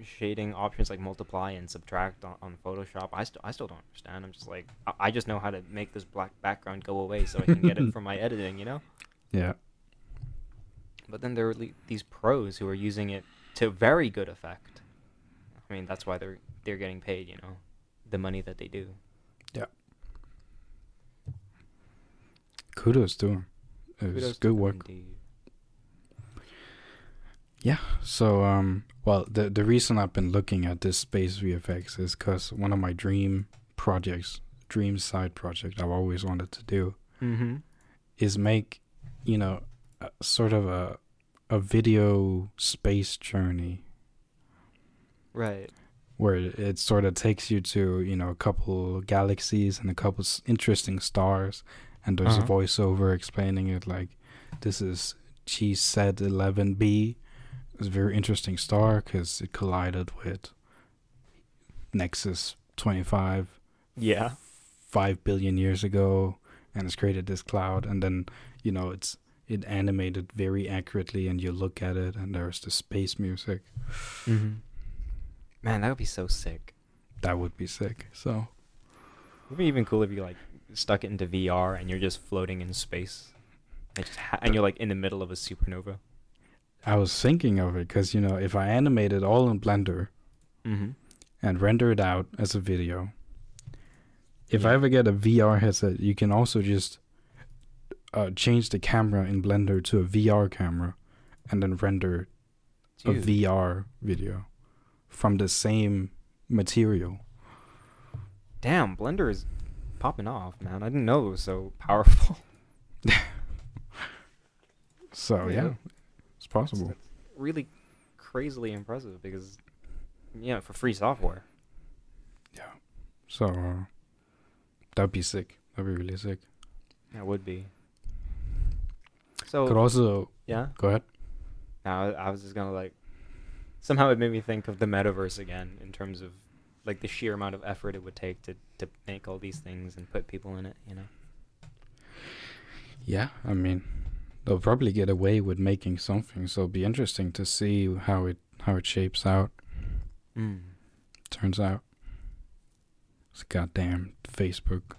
shading options, like multiply and subtract on, on Photoshop. I still, I still don't understand. I'm just like, I, I just know how to make this black background go away so I can get it for my editing. You know? Yeah. But then there are le- these pros who are using it to very good effect. I mean, that's why they're they're getting paid. You know, the money that they do. Yeah. Kudos to him. It was good work. Indeed. Yeah. So, um, well, the the reason I've been looking at this space V F X is because one of my dream projects, dream side project I've always wanted to do, mm-hmm. is make, you know, a, sort of a a video space journey. Right. Where it sort of takes you to, you know, a couple galaxies and a couple interesting stars. And there's uh-huh. a voiceover explaining it, like, this is G Z eleven B, is a very interesting star because it collided with Nexus twenty-five yeah five billion years ago, and it's created this cloud, and then, you know, it's it animated very accurately, and you look at it and there's the space music. Mm-hmm. Man, that would be so sick. That would be sick. So it'd be even cool if you like stuck it into V R and you're just floating in space, and, just ha- and you're like in the middle of a supernova. I was thinking of it because, you know, if I animate it all in Blender mm-hmm. and render it out as a video, if yeah. I ever get a V R headset, you can also just uh, change the camera in Blender to a V R camera and then render Dude. a V R video from the same material. Damn, Blender is popping off, man. I didn't know it was so powerful. So, yeah. yeah. Possible. That's, that's really crazily impressive because, you know, for free software. Yeah. So, uh, that'd be sick. That'd be really sick. That would be. So. Could also. Yeah. Go ahead. Now I was just gonna like. Somehow it made me think of the metaverse again in terms of, like, the sheer amount of effort it would take to to make all these things and put people in it. You know. Yeah, I mean. They'll probably get away with making something, so it'll be interesting to see how it how it shapes out. Mm. Turns out, it's goddamn Facebook.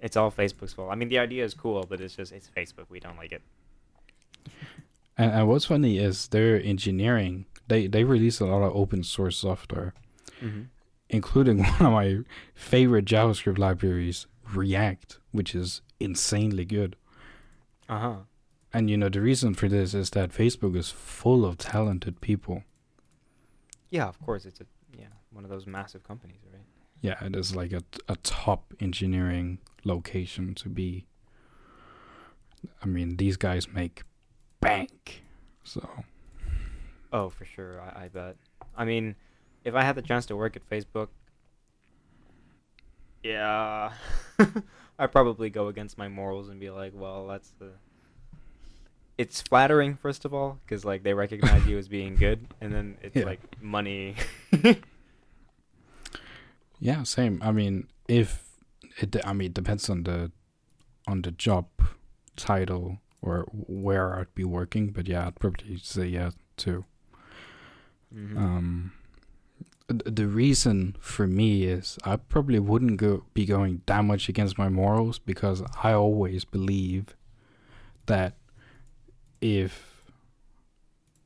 It's all Facebook's fault. I mean, the idea is cool, but it's just it's Facebook. We don't like it. And, and what's funny is their engineering. They they release a lot of open source software, mm-hmm. including one of my favorite JavaScript libraries, React, which is insanely good. Uh-huh. And, you know, the reason for this is that Facebook is full of talented people. Yeah, of course. It's a yeah one of those massive companies, right? Yeah, it is like a, a top engineering location to be. I mean, these guys make bank, so. Oh, for sure. I, I bet. I mean, if I had the chance to work at Facebook, yeah... I probably go against my morals and be like, well, that's the. It's flattering, first of all, because like they recognize you as being good, and then it's yeah. like money. Yeah, same. I mean, if it, I mean, it depends on the, on the job, title or where I'd be working, but yeah, I'd probably say yeah too. Mm-hmm. Um. The reason for me is I probably wouldn't go be going that much against my morals because I always believe that if,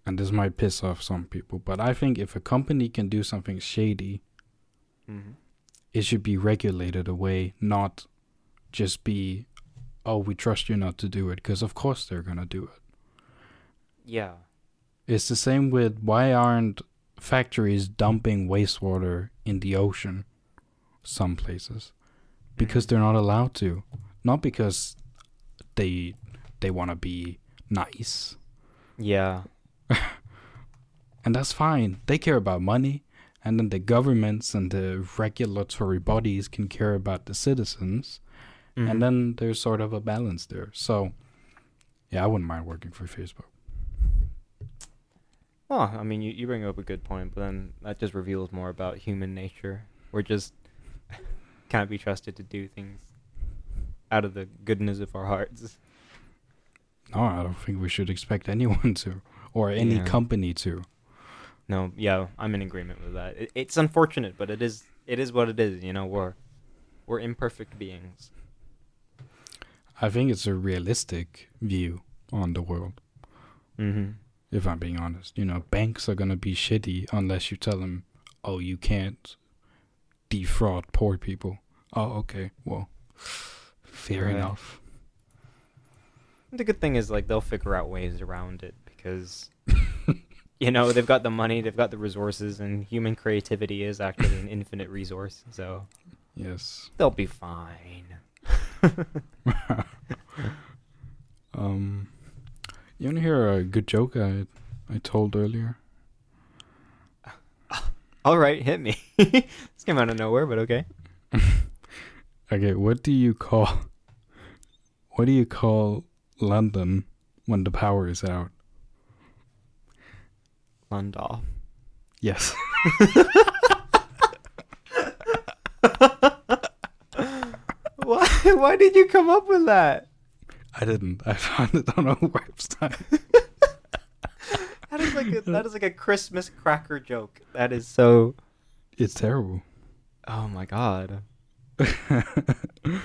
and this might piss off some people, but I think if a company can do something shady, mm-hmm. it should be regulated away, not just be, oh, we trust you not to do it, because of course they're going to do it. Yeah. It's the same with why aren't factories dumping wastewater in the ocean some places because they're not allowed to, not because they they want to be nice. Yeah. And that's fine. They care about money, and then the governments and the regulatory bodies can care about the citizens, mm-hmm. and then there's sort of a balance there. So yeah, I wouldn't mind working for Facebook. Well, I mean, you, you bring up a good point, but then that just reveals more about human nature. We're just can't be trusted to do things out of the goodness of our hearts. No, I don't think we should expect anyone to, or any yeah. company to. No, yeah, I'm in agreement with that. It, it's unfortunate, but it is it is what it is. You know, we're we're imperfect beings. I think it's a realistic view on the world. Mm-hmm. If I'm being honest, you know, banks are going to be shitty unless you tell them, oh, you can't defraud poor people. Oh, okay. Well, fair right. enough. The good thing is, like, they'll figure out ways around it because, you know, they've got the money, they've got the resources, and human creativity is actually an infinite resource. So, yes, they'll be fine. um... You want to hear a good joke I I told earlier? All right, hit me. This came out of nowhere, but okay. Okay, what do you call what do you call London when the power is out? Landau. Yes. Why? Why did you come up with that? I didn't. I found it on a website. That is like a, that is like a Christmas cracker joke. That is so. It's terrible. Oh my god. uh, you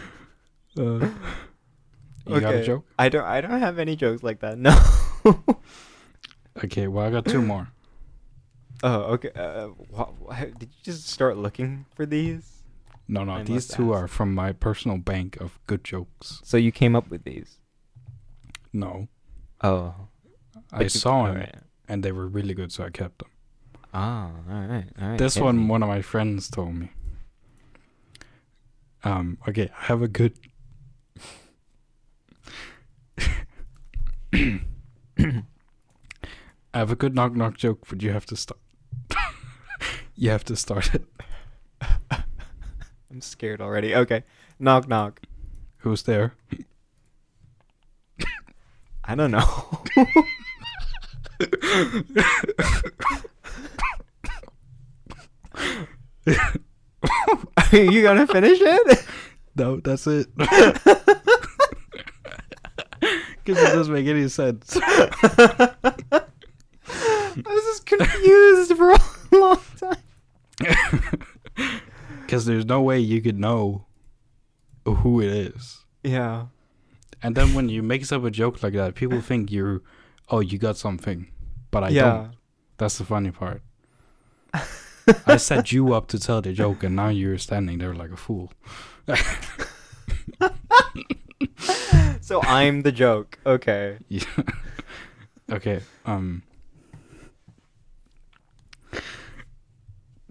okay. got a joke? I don't. I don't have any jokes like that. No. Okay. Well, I got two more. Oh, okay. Uh, wh- wh- did you just start looking for these? No, no. I these two ask. are from my personal bank of good jokes. So you came up with these? No. Oh. I but saw them, right. and they were really good, so I kept them. Ah, oh, all right, all right. This one, me. one of my friends told me. Um. Okay, I have a good... I have a good knock-knock joke, but you have to start. You have to start it. I'm scared already. Okay. Knock-knock. Who's there? I don't know. Are you gonna finish it? No, that's it. Because it doesn't make any sense. I was just confused for a long time. Because there's no way you could know who it is. Yeah. And then when you mix up a joke like that, people think you're, oh, you got something, but I yeah. don't. That's the funny part. I set you up to tell the joke, and now you're standing there like a fool. So I'm the joke. Okay. Yeah. Okay. Um.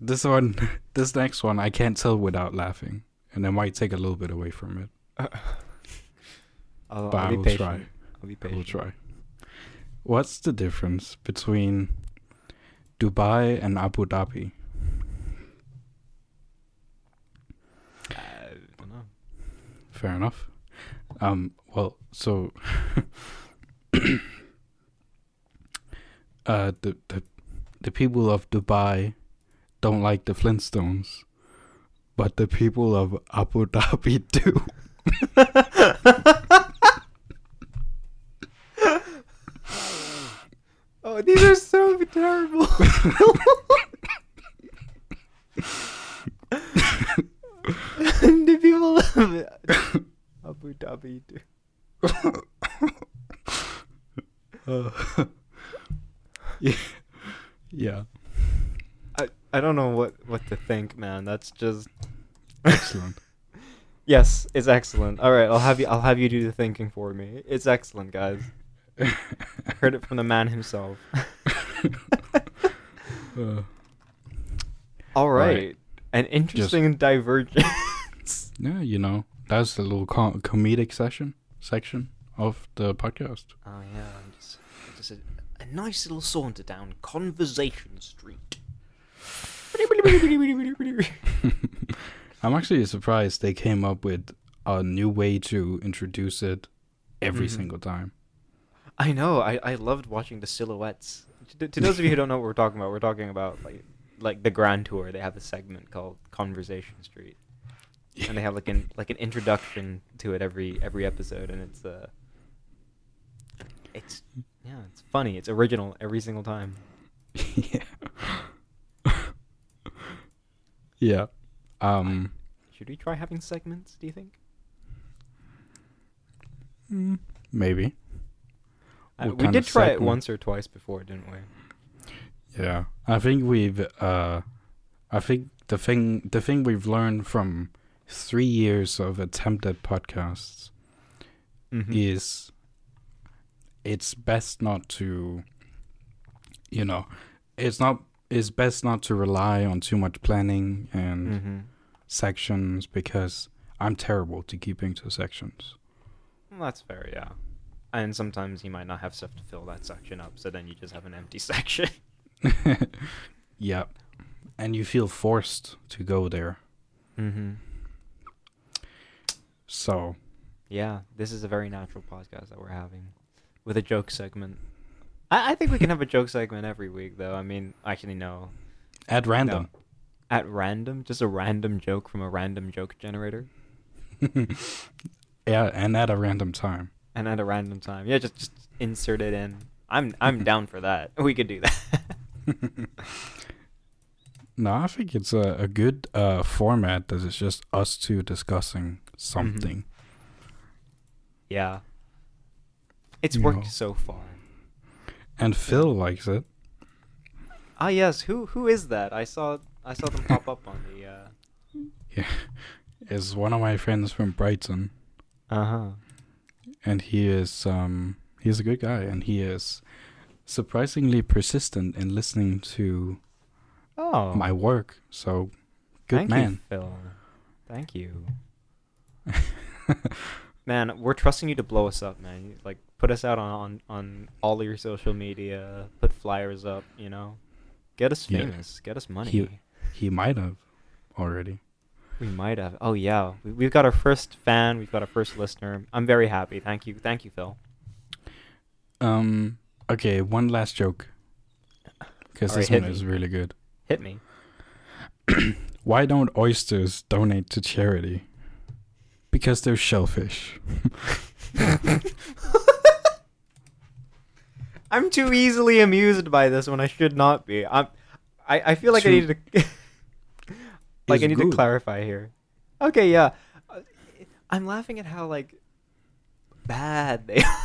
This one, this next one, I can't tell without laughing, and I might take a little bit away from it. Uh. I'll, but I'll I will patient. try. I'll be patient. I will try. What's the difference between Dubai and Abu Dhabi? I don't know. Fair enough. Um, well, so uh, the, the the people of Dubai don't like the Flintstones, but the people of Abu Dhabi do. Oh, these are so terrible. The people love it. Abu Dhabi do. uh, yeah. yeah. I I don't know what, what to think, man. That's just excellent. Yes, it's excellent. All right, I'll have you I'll have you do the thinking for me. It's excellent, guys. Heard it from the man himself. uh, all right. right. An interesting Just, divergence. Yeah, you know, that's the little com- comedic session section of the podcast. Oh yeah, just, just a, a nice little saunter down Conversation Street. I'm actually surprised they came up with a new way to introduce it every mm-hmm. single time. I know. I, I loved watching the silhouettes. To, to those of you who don't know what we're talking about, we're talking about like like the Grand Tour. They have a segment called Conversation Street, and they have like an like an introduction to it every every episode, and it's uh, it's yeah, it's funny. It's original every single time. Yeah. yeah. Um. Should we try having segments? Do you think? Maybe. Uh, we did try segment. it once or twice before, didn't we? Yeah, I think we've. Uh, I think the thing, the thing we've learned from three years of attempted podcasts mm-hmm. is it's best not to. You know, it's not. It's best not to rely on too much planning and mm-hmm. sections, because I'm terrible to keeping to sections. Well, that's fair. Yeah. And sometimes you might not have stuff to fill that section up, so then you just have an empty section. Yeah. And you feel forced to go there. Mm-hmm. So. Yeah, this is a very natural podcast that we're having with a joke segment. I, I think we can have a joke segment every week, though. I mean, actually, no. At random. No. At random? Just a random joke from a random joke generator? Yeah, and at a random time. And at a random time. Yeah, just, just insert it in. I'm I'm down for that. We could do that. No, I think it's a, a good uh, format that it's just us two discussing something. Mm-hmm. Yeah. It's you worked know. so far. And Phil likes it. Ah, yes. Who who is that? I saw I saw them pop up on the... Uh... Yeah. It's one of my friends from Brighton. Uh-huh. And he is... um. He's a good guy, and he is surprisingly persistent in listening to oh. my work. So, good Thank man. Thank you, Phil. Thank you. Man, we're trusting you to blow us up, man. You, like, put us out on, on, on all your social media. Put flyers up, you know. Get us famous. Yeah. Get us money. He, he might have already. We might have. Oh, yeah. We, we've got our first fan. We've got our first listener. I'm very happy. Thank you. Thank you, Phil. Um. Okay, one last joke, because this one is really good. Hit me. Why don't oysters donate to charity? Because they're shellfish. I'm too easily amused by this one. I should not be. I'm. I, I feel like too I need to. like I need good. to clarify here. Okay. Yeah. I'm laughing at how like bad they are.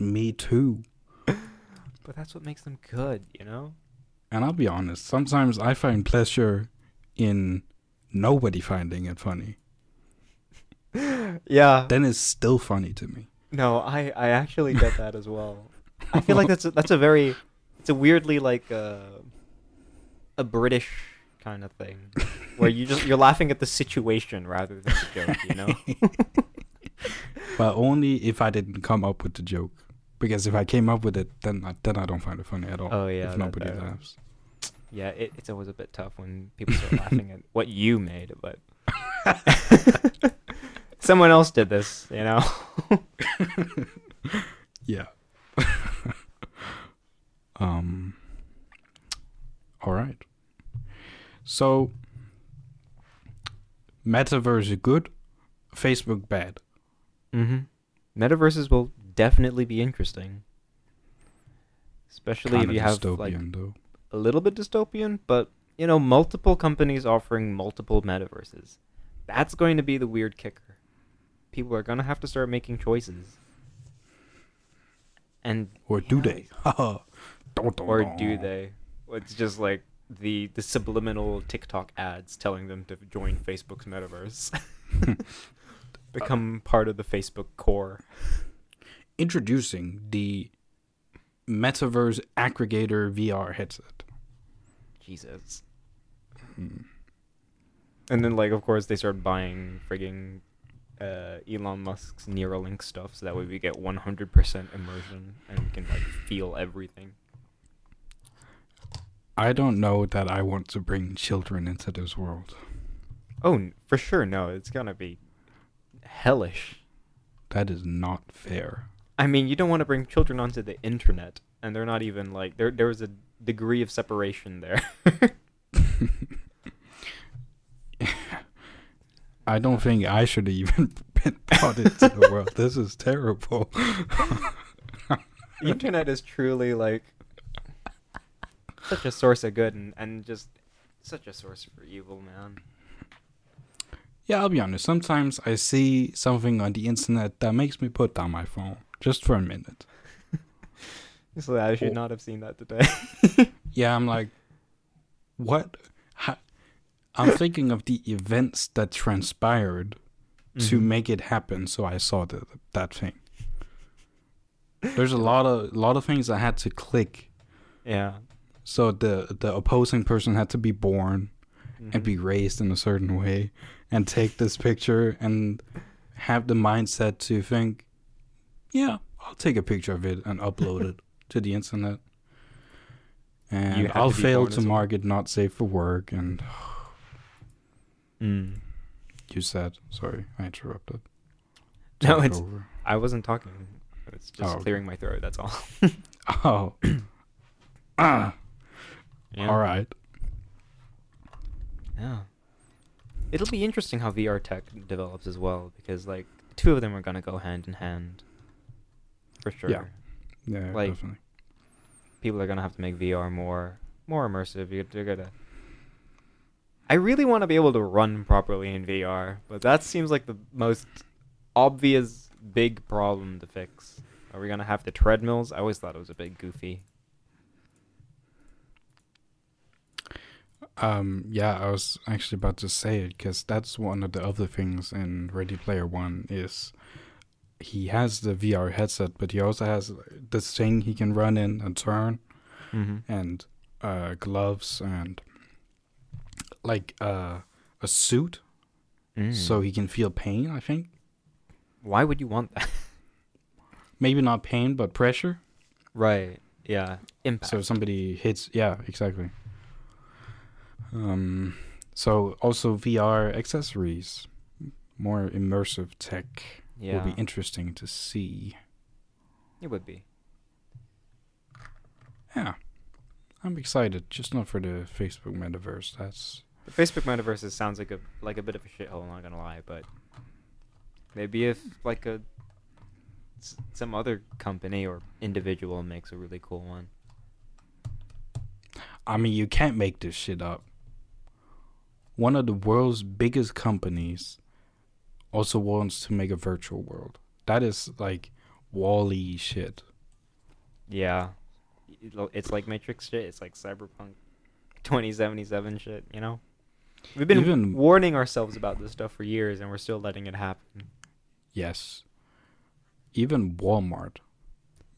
Me too. But that's what makes them good, you know? And I'll be honest, sometimes I find pleasure in nobody finding it funny. Yeah. Then it's still funny to me. No, I, I actually get that as well. I feel like that's a, that's a very, it's a weirdly like uh, a British kind of thing. Where you just, you're laughing at the situation rather than the joke, you know? But only if I didn't come up with the joke. Because if I came up with it, then I, then I don't find it funny at all. Oh, yeah. If nobody that, laughs. Yeah, it, it's always a bit tough when people start laughing at what you made, but... Someone else did this, you know? Yeah. um. All right. So, metaverse is good, Facebook bad. Mm-hmm. Metaverses will definitely be interesting, especially Kinda if you have like though. a little bit dystopian. But you know, multiple companies offering multiple metaverses, that's going to be the weird kicker. People are going to have to start making choices. And or do yeah, they? Or do they? It's just like the the subliminal TikTok ads telling them to join Facebook's metaverse. Become uh, part of the Facebook core. Introducing the Metaverse Aggregator V R headset. Jesus. Hmm. And then, like, of course, they start buying frigging uh, Elon Musk's Neuralink stuff, so that way we get one hundred percent immersion and we can, like, feel everything. I don't know that I want to bring children into this world. Oh, for sure, no. It's gonna be... hellish. That is not fair. I mean, you don't want to bring children onto the internet, and they're not even like there there was a degree of separation there. I don't think I should have even been brought into the world. This is terrible. The internet is truly like such a source of good and, and just such a source for evil, man. Yeah, I'll be honest. Sometimes I see something on the internet that makes me put down my phone just for a minute. So I should oh. not have seen that today. Yeah, I'm like, what? How? I'm thinking of the events that transpired mm-hmm. to make it happen. So I saw the, that thing. There's a lot of lot of things I had to click. Yeah. So the the opposing person had to be born mm-hmm. and be raised in a certain way. And take this picture and have the mindset to think, yeah, I'll take a picture of it and upload it to the internet. And I'll fail to mark it not safe for work. And mm. you said, sorry, I interrupted. Talk no, it's. Over. I wasn't talking. It's just oh, clearing okay. my throat. That's all. Oh. ah. Yeah. All right. Yeah. It'll be interesting how V R tech develops as well, because like two of them are gonna go hand in hand. For sure. Yeah. Yeah. Like, definitely. People are gonna have to make V R more more immersive. You're, you're gonna. I really want to be able to run properly in V R, but that seems like the most obvious big problem to fix. Are we gonna have the treadmills? I always thought it was a bit goofy. Um, yeah, I was actually about to say it, because that's one of the other things in Ready Player One is he has the V R headset, but he also has this thing he can run in and turn, mm-hmm. and uh, gloves and like uh, a suit, mm. so he can feel pain, I think. Why would you want that? Maybe not pain, but pressure. Right, yeah. Impact. So if somebody hits, yeah, exactly. Um, so also V R accessories, more immersive tech, yeah. will be interesting to see. It would be. Yeah. I'm excited, just not for the Facebook metaverse. That's the Facebook metaverse is, sounds like a like a bit of a shithole, I'm not gonna lie, but maybe if like a s- some other company or individual makes a really cool one. I mean, you can't make this shit up. One of the world's biggest companies also wants to make a virtual world. That is like Wall-E shit. Yeah. It's like Matrix shit. It's like Cyberpunk twenty seventy-seven shit, you know? We've been Even, warning ourselves about this stuff for years, and we're still letting it happen. Yes. Even Walmart.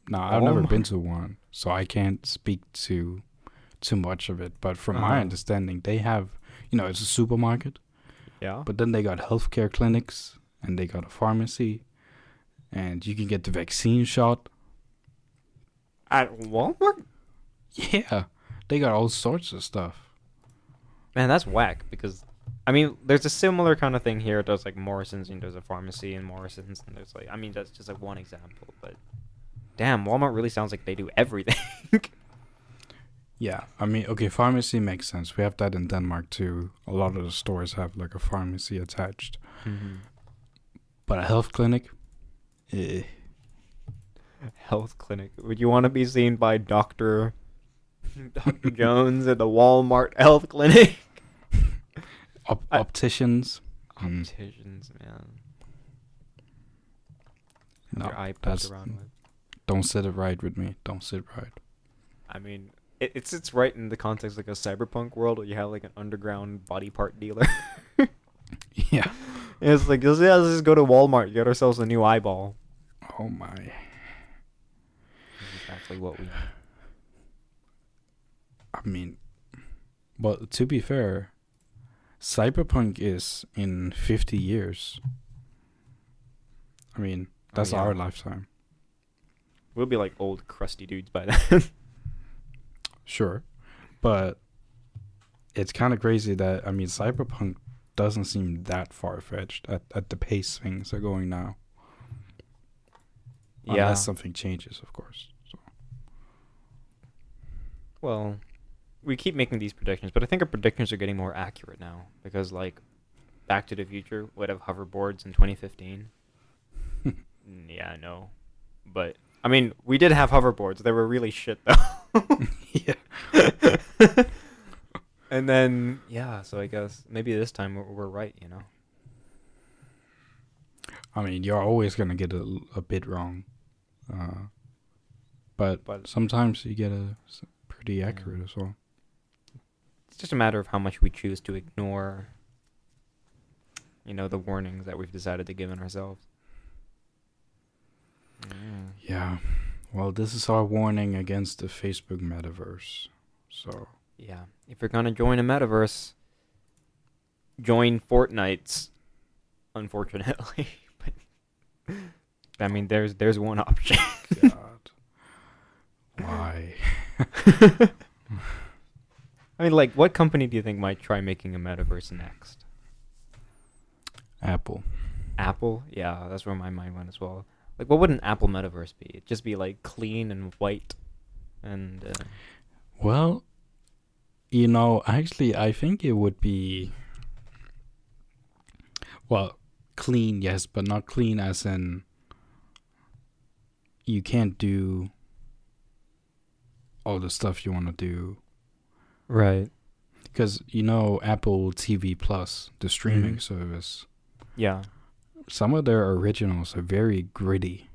No, I've Walmart. never been to one, so I can't speak to too much of it. But from uh-huh. my understanding, they have... You know, it's a supermarket. Yeah. But then they got healthcare clinics, and they got a pharmacy, and you can get the vaccine shot. At Walmart? Yeah. They got all sorts of stuff. Man, that's whack, because, I mean, there's a similar kind of thing here. There's, like, Morrison's, and there's a pharmacy in Morrison's, and there's, like, I mean, that's just, like, one example, but damn, Walmart really sounds like they do everything. Yeah, I mean, okay, pharmacy makes sense. We have that in Denmark, too. A lot of the stores have, like, a pharmacy attached. Mm-hmm. But a health clinic? Eh. Health clinic. Would you want to be seen by Doctor Doctor Jones at the Walmart health clinic? Op- opticians. I, opticians, mm. man. No, your eye that's, around with. Don't sit it right with me. Don't sit right. I mean... It, it sits right in the context like a cyberpunk world where you have like an underground body part dealer. Yeah. And it's like, let's, yeah, let's just go to Walmart, get ourselves a new eyeball. Oh my. That's exactly what we need. I mean, well, to be fair, cyberpunk is in fifty years. I mean, that's oh, yeah. our lifetime. We'll be like old crusty dudes by then. Sure, but it's kind of crazy that, I mean, cyberpunk doesn't seem that far-fetched at, at the pace things are going now. Yeah. Unless something changes, of course. So. Well, we keep making these predictions, but I think our predictions are getting more accurate now, because, like, Back to the Future would have hoverboards in twenty fifteen. Yeah, no. But, I mean, we did have hoverboards. They were really shit, though. Yeah. And then, yeah, so I guess maybe this time we're, we're right, you know? I mean, you're always going to get a, a bit wrong. Uh, but, but sometimes you get a pretty accurate yeah. as well. It's just a matter of how much we choose to ignore, you know, the warnings that we've decided to give in ourselves. Yeah. Yeah. Well, this is our warning against the Facebook metaverse. So yeah, if you're gonna join a metaverse, join Fortnite's. Unfortunately, but I mean, there's there's one option. God, why? I mean, like, what company do you think might try making a metaverse next? Apple. Apple? Yeah, that's where my mind went as well. Like, what would an Apple metaverse be? It'd just be, like, clean and white And uh, well, you know, actually, I think it would be well clean, yes, but not clean as in you can't do all the stuff you want to do, right? Because you know, Apple T V Plus, the streaming mm-hmm. service, yeah, some of their originals are very gritty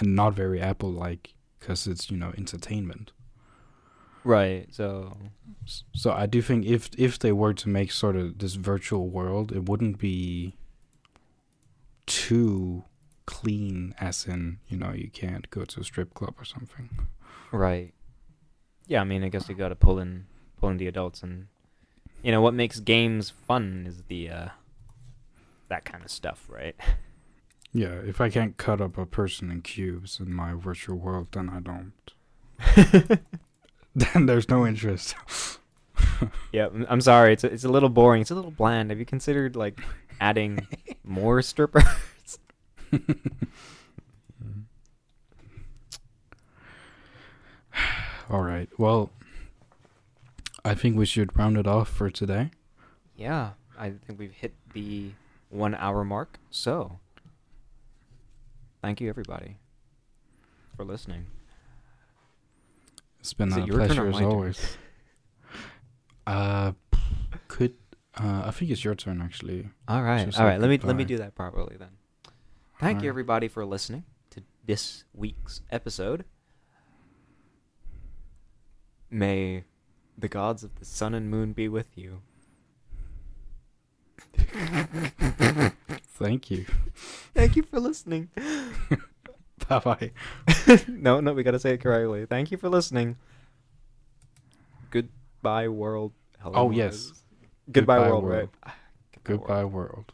and not very Apple-like, because it's, you know, entertainment, right? So, so I do think if if they were to make sort of this virtual world, it wouldn't be too clean, as in, you know, you can't go to a strip club or something, right? Yeah, I mean, I guess they got to pull in pull in the adults, and you know what makes games fun is the uh, that kind of stuff, right? Yeah, if I can't cut up a person in cubes in my virtual world, then I don't. Then there's no interest. Yeah, I'm sorry. It's a, it's a little boring. It's a little bland. Have you considered, like, adding more strippers? All right. Well, I think we should round it off for today. Yeah, I think we've hit the one hour mark, so... Thank you, everybody, for listening. It's been a pleasure as always. uh, could uh, I think it's your turn actually? All right, all right. Let me let me do that properly then. Thank you, everybody, for listening to this week's episode. May the gods of the sun and moon be with you. Thank you. Thank you for listening. Bye-bye. no, no, we got to say it correctly. Thank you for listening. Goodbye, world. Hello, oh, Mars. Yes. Goodbye, Goodbye world, world, right? Goodbye, Goodbye world. world.